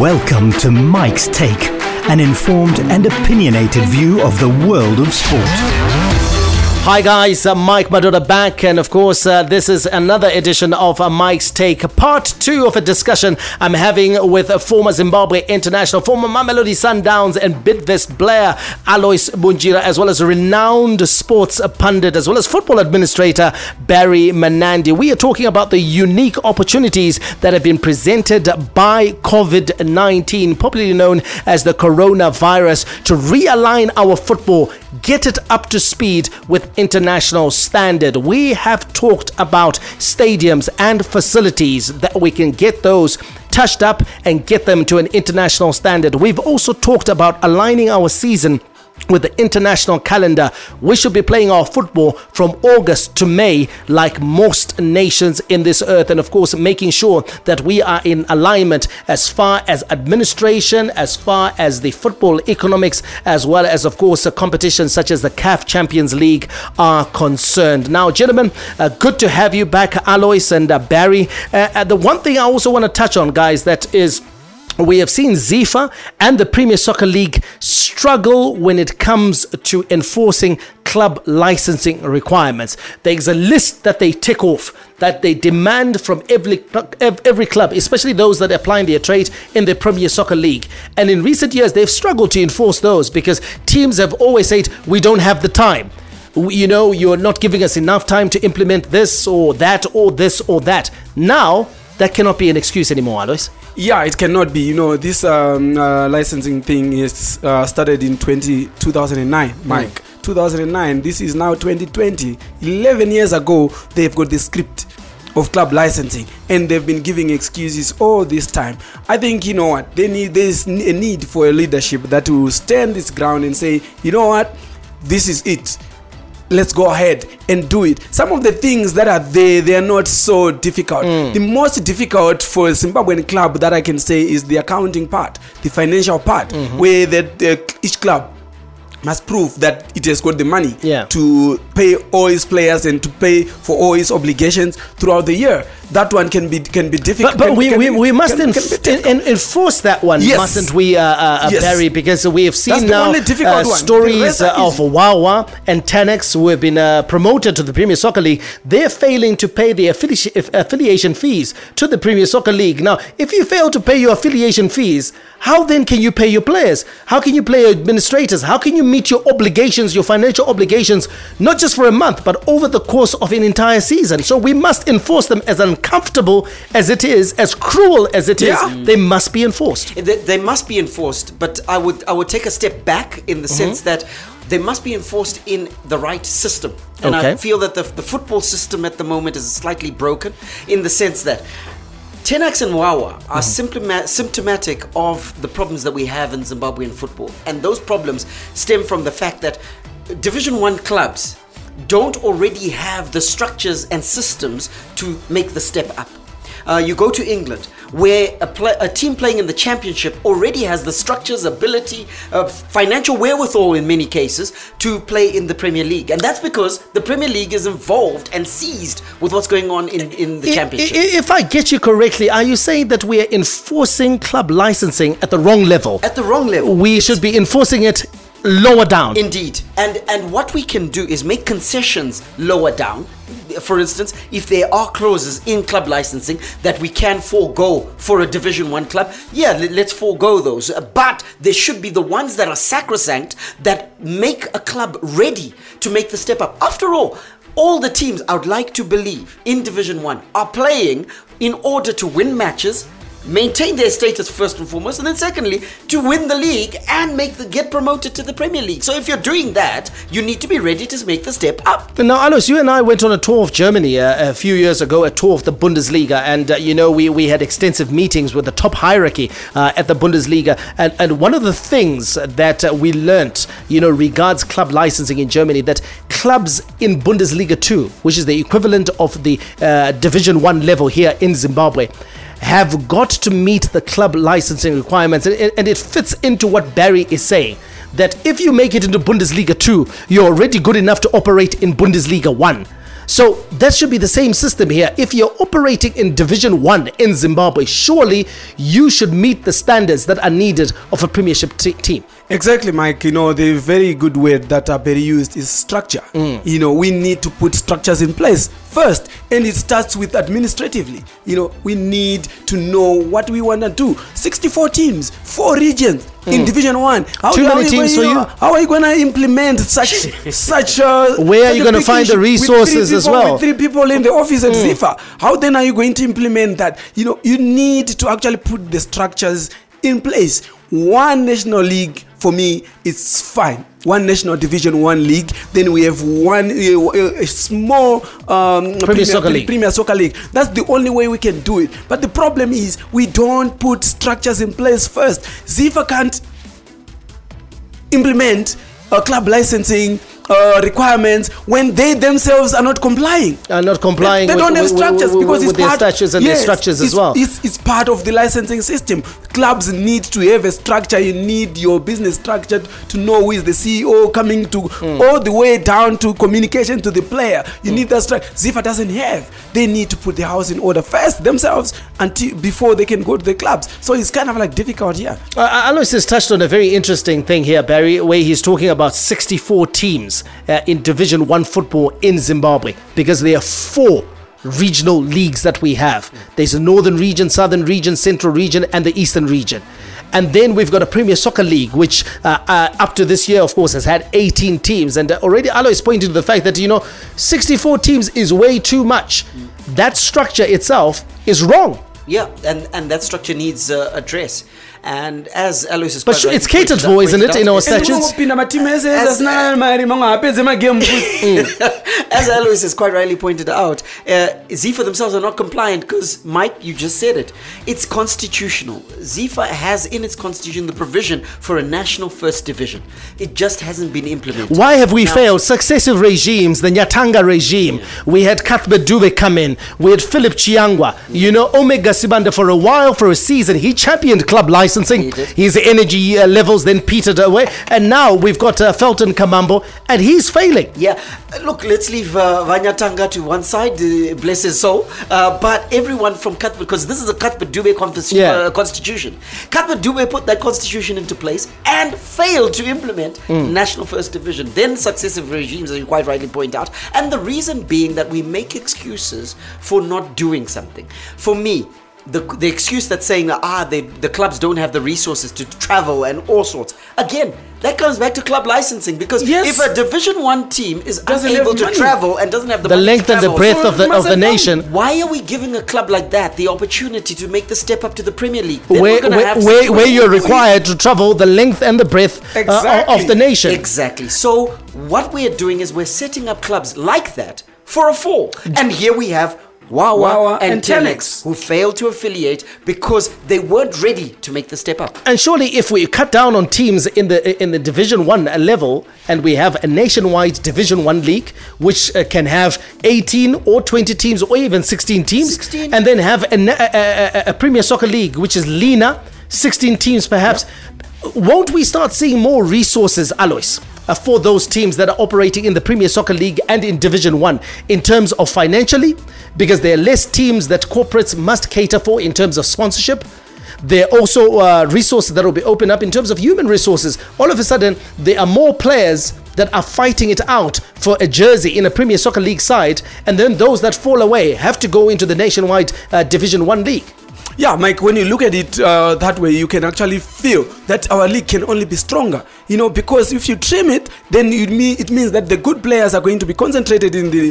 Welcome to Mike's Take, an informed and opinionated view of the world of sport. Hi guys, Mike Madura back, and of course this is another edition of Mike's Take, part 2 of a discussion I'm having with former Zimbabwe international, former Mamelodi Sundowns and Bidvest Blair, Alois Bunjira, as well as renowned sports pundit, as well as football administrator Barry Manandi. We are talking about the unique opportunities that have been presented by COVID-19, popularly known as the coronavirus, to realign our football, get it up to speed with international standard. We have talked about stadiums and facilities that we can get those touched up and get them to an international standard. We've also talked about aligning our season with the international calendar. We should be playing our football from August to May like most nations in this earth, and of course making sure that we are in alignment as far as administration, as far as the football economics, as well as of course competitions such as the CAF Champions League are concerned. Now gentlemen, good to have you back, Alois and Barry. The one thing I also want to touch on, guys, that is, we have seen Zifa and the Premier Soccer League struggle when it comes to enforcing club licensing requirements. There's a list that they tick off, that they demand from every club, especially those that apply in their trade in the Premier Soccer League. And in recent years, they've struggled to enforce those because teams have always said, we don't have the time. You know, you're not giving us enough time to implement this or that or this or that. Now, that cannot be an excuse anymore, Alois. Yeah, it cannot be. You know, this licensing thing is started in 2009, Mike. 2009, this is now 2020. 11 years ago, they've got the script of club licensing, and they've been giving excuses all this time. I think, you know what, there's a need for a leadership that will stand this ground and say, you know what, this is it. Let's go ahead and do it. Some of the things that are there, they are not so difficult. The most difficult for a Zimbabwean club that I can say is the accounting part, the financial part, where each club must prove that it has got the money to pay all its players and to pay for all its obligations throughout the year. That one can be difficult. But we must enforce that one, mustn't we, Barry? Because we have seen now stories of Wawa and Tanex, who have been promoted to the Premier Soccer League. They're failing to pay their affiliation fees to the Premier Soccer League. Now, if you fail to pay your affiliation fees, how then can you pay your players? How can you pay your administrators? How can you meet your obligations, your financial obligations, not just for a month, but over the course of an entire season? So we must enforce them. As uncomfortable as it is, as cruel as it is, they must be enforced. They must be enforced, but I would take a step back in the sense that they must be enforced in the right system. And I feel that the football system at the moment is slightly broken in the sense that Tenax and Wawa are symptomatic of the problems that we have in Zimbabwean football. And those problems stem from the fact that Division 1 clubs don't already have the structures and systems to make the step up. You go to England, where a team playing in the championship already has the structures, ability, financial wherewithal in many cases to play in the Premier League. And that's because the Premier League is involved and seized with what's going on in the championship. If I get you correctly, are you saying that we are enforcing club licensing at the wrong level? At the wrong level. We should be enforcing it lower down. Indeed. And what we can do is make concessions lower down. For instance, if there are clauses in club licensing that we can forego for a Division 1 club, let's forego those. But there should be the ones that are sacrosanct that make a club ready to make the step up. After all the teams, I would like to believe, in Division 1 are playing in order to win matches, maintain their status first and foremost, and then secondly to win the league and get promoted to the Premier League. So if you're doing that, you need to be ready to make the step up. Now, Alois, you and I went on a tour of Germany a few years ago, a tour of the Bundesliga, and you know, we had extensive meetings with the top hierarchy at the Bundesliga, and one of the things that we learnt, you know, regards club licensing in Germany, that clubs in Bundesliga 2, which is the equivalent of the Division 1 level here in Zimbabwe, have got to meet the club licensing requirements. And it fits into what Barry is saying, that if you make it into Bundesliga 2, you're already good enough to operate in Bundesliga 1. So that should be the same system here. If you're operating in Division 1 in Zimbabwe, surely you should meet the standards that are needed of a Premiership team. Exactly, Mike. You know, the very good word that Barry used is structure. You know, we need to put structures in place first, and it starts with administratively. You know, we need to know what we want to do. 64 teams, 4 regions in Division 1. How are you going to implement such? Where are you going to find the resources as well? With 3 people in the office at Zifa, how then are you going to implement that? You know, you need to actually put the structures in place. One national league, for me, it's fine. One national division, one league. Then we have one small Premier Soccer League. That's the only way we can do it. But the problem is we don't put structures in place first. Zifa can't implement club licensing requirements when they themselves are not complying. They don't have structures because it's part of their statutes as well. It's part of the licensing system. Clubs need to have a structure. You need your business structure to know who is the CEO coming to all the way down to communication to the player. You need that structure. Zifa doesn't have. They need to put their house in order first themselves before they can go to the clubs. So it's kind of like difficult here. Alois has touched on a very interesting thing here, Barry, where he's talking about 64 teams. In Division 1 football in Zimbabwe, because there are 4 regional leagues that we have. There's a Northern Region, Southern Region, Central Region, and the Eastern Region. And then we've got a Premier Soccer League, which up to this year, of course, has had 18 teams. And already Alois pointed to the fact that, 64 teams is way too much. That structure itself is wrong. Yeah, and that structure needs address. And as Alois is... But it's catered for, isn't it, in our statutes? As Alois has quite rightly pointed out, Zifa themselves are not compliant because, Mike, you just said it. It's constitutional. Zifa has in its constitution the provision for a national first division. It just hasn't been implemented. Why have we failed? Successive regimes, the Nyatanga regime. Yeah. We had Cuthbert Dube come in. We had Philip Chiangwa. Yeah. Omega Sibanda for a while, for a season. He championed club licensing. His energy levels then petered away, and now we've got Felton Kamambo, and he's failing. Yeah, look, let's leave Vanyatanga to one side, bless his soul, but everyone from Cuthbert, because this is a Cuthbert Dube constitution. Cuthbert Dube put that constitution into place and failed to implement national first division, then successive regimes, as you quite rightly point out, and the reason being that we make excuses for not doing something. For me, the excuse that's saying, the clubs don't have the resources to travel and all sorts. Again, that comes back to club licensing, because if a Division 1 team is unable to travel and doesn't have the money to travel, the length and the breadth of the nation, why are we giving a club like that the opportunity to make the step up to the Premier League? Where you're required to travel the length and the breadth of the nation. Exactly. So what we're doing is we're setting up clubs like that for a fall. And here we have Wawa and Telex, who failed to affiliate because they weren't ready to make the step up. And surely if we cut down on teams in the Division 1 level, and we have a nationwide Division 1 league, which can have 18 or 20 teams or even 16 teams, and then have a Premier Soccer League, which is leaner, 16 teams perhaps, won't we start seeing more resources, Alois, for those teams that are operating in the Premier Soccer League and in Division 1 in terms of financially, because there are less teams that corporates must cater for in terms of sponsorship. There are also resources that will be opened up in terms of human resources. All of a sudden, there are more players that are fighting it out for a jersey in a Premier Soccer League side, and then those that fall away have to go into the nationwide Division 1 league. Yeah, Mike, when you look at it that way, you can actually feel that our league can only be stronger. Because if you trim it, then it means that the good players are going to be concentrated in the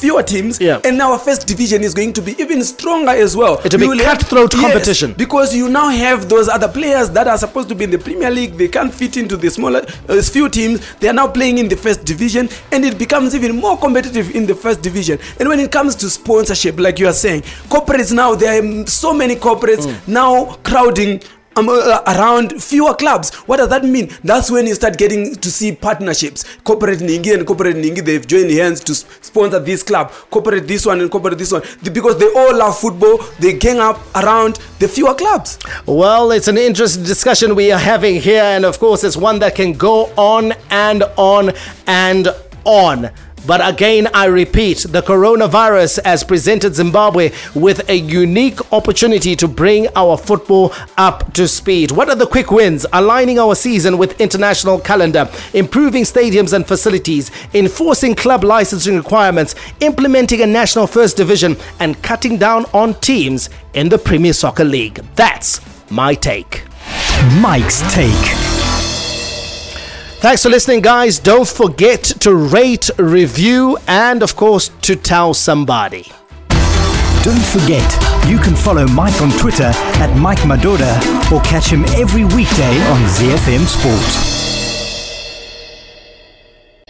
fewer teams. Yeah. And our first division is going to be even stronger as well. It will be cutthroat competition. Because you now have those other players that are supposed to be in the Premier League. They can't fit into the smaller few teams. They are now playing in the first division, and it becomes even more competitive in the first division. And when it comes to sponsorship, like you are saying, corporates now, they are so many corporates now crowding around fewer clubs. What does that mean? That's when you start getting to see partnerships. Corporate Ningi and Corporate Ningi, they've joined hands to sponsor this club. Corporate this one and corporate this one. Because they all love football, they gang up around the fewer clubs. Well, it's an interesting discussion we are having here. And of course, it's one that can go on and on and on. But again, I repeat, the coronavirus has presented Zimbabwe with a unique opportunity to bring our football up to speed. What are the quick wins? Aligning our season with international calendar, improving stadiums and facilities, enforcing club licensing requirements, implementing a national first division, and cutting down on teams in the Premier Soccer League. That's my take. Mike's Take. Thanks for listening, guys. Don't forget to rate, review, and of course, to tell somebody. Don't forget, you can follow Mike on Twitter @MikeMadura or catch him every weekday on ZFM Sports.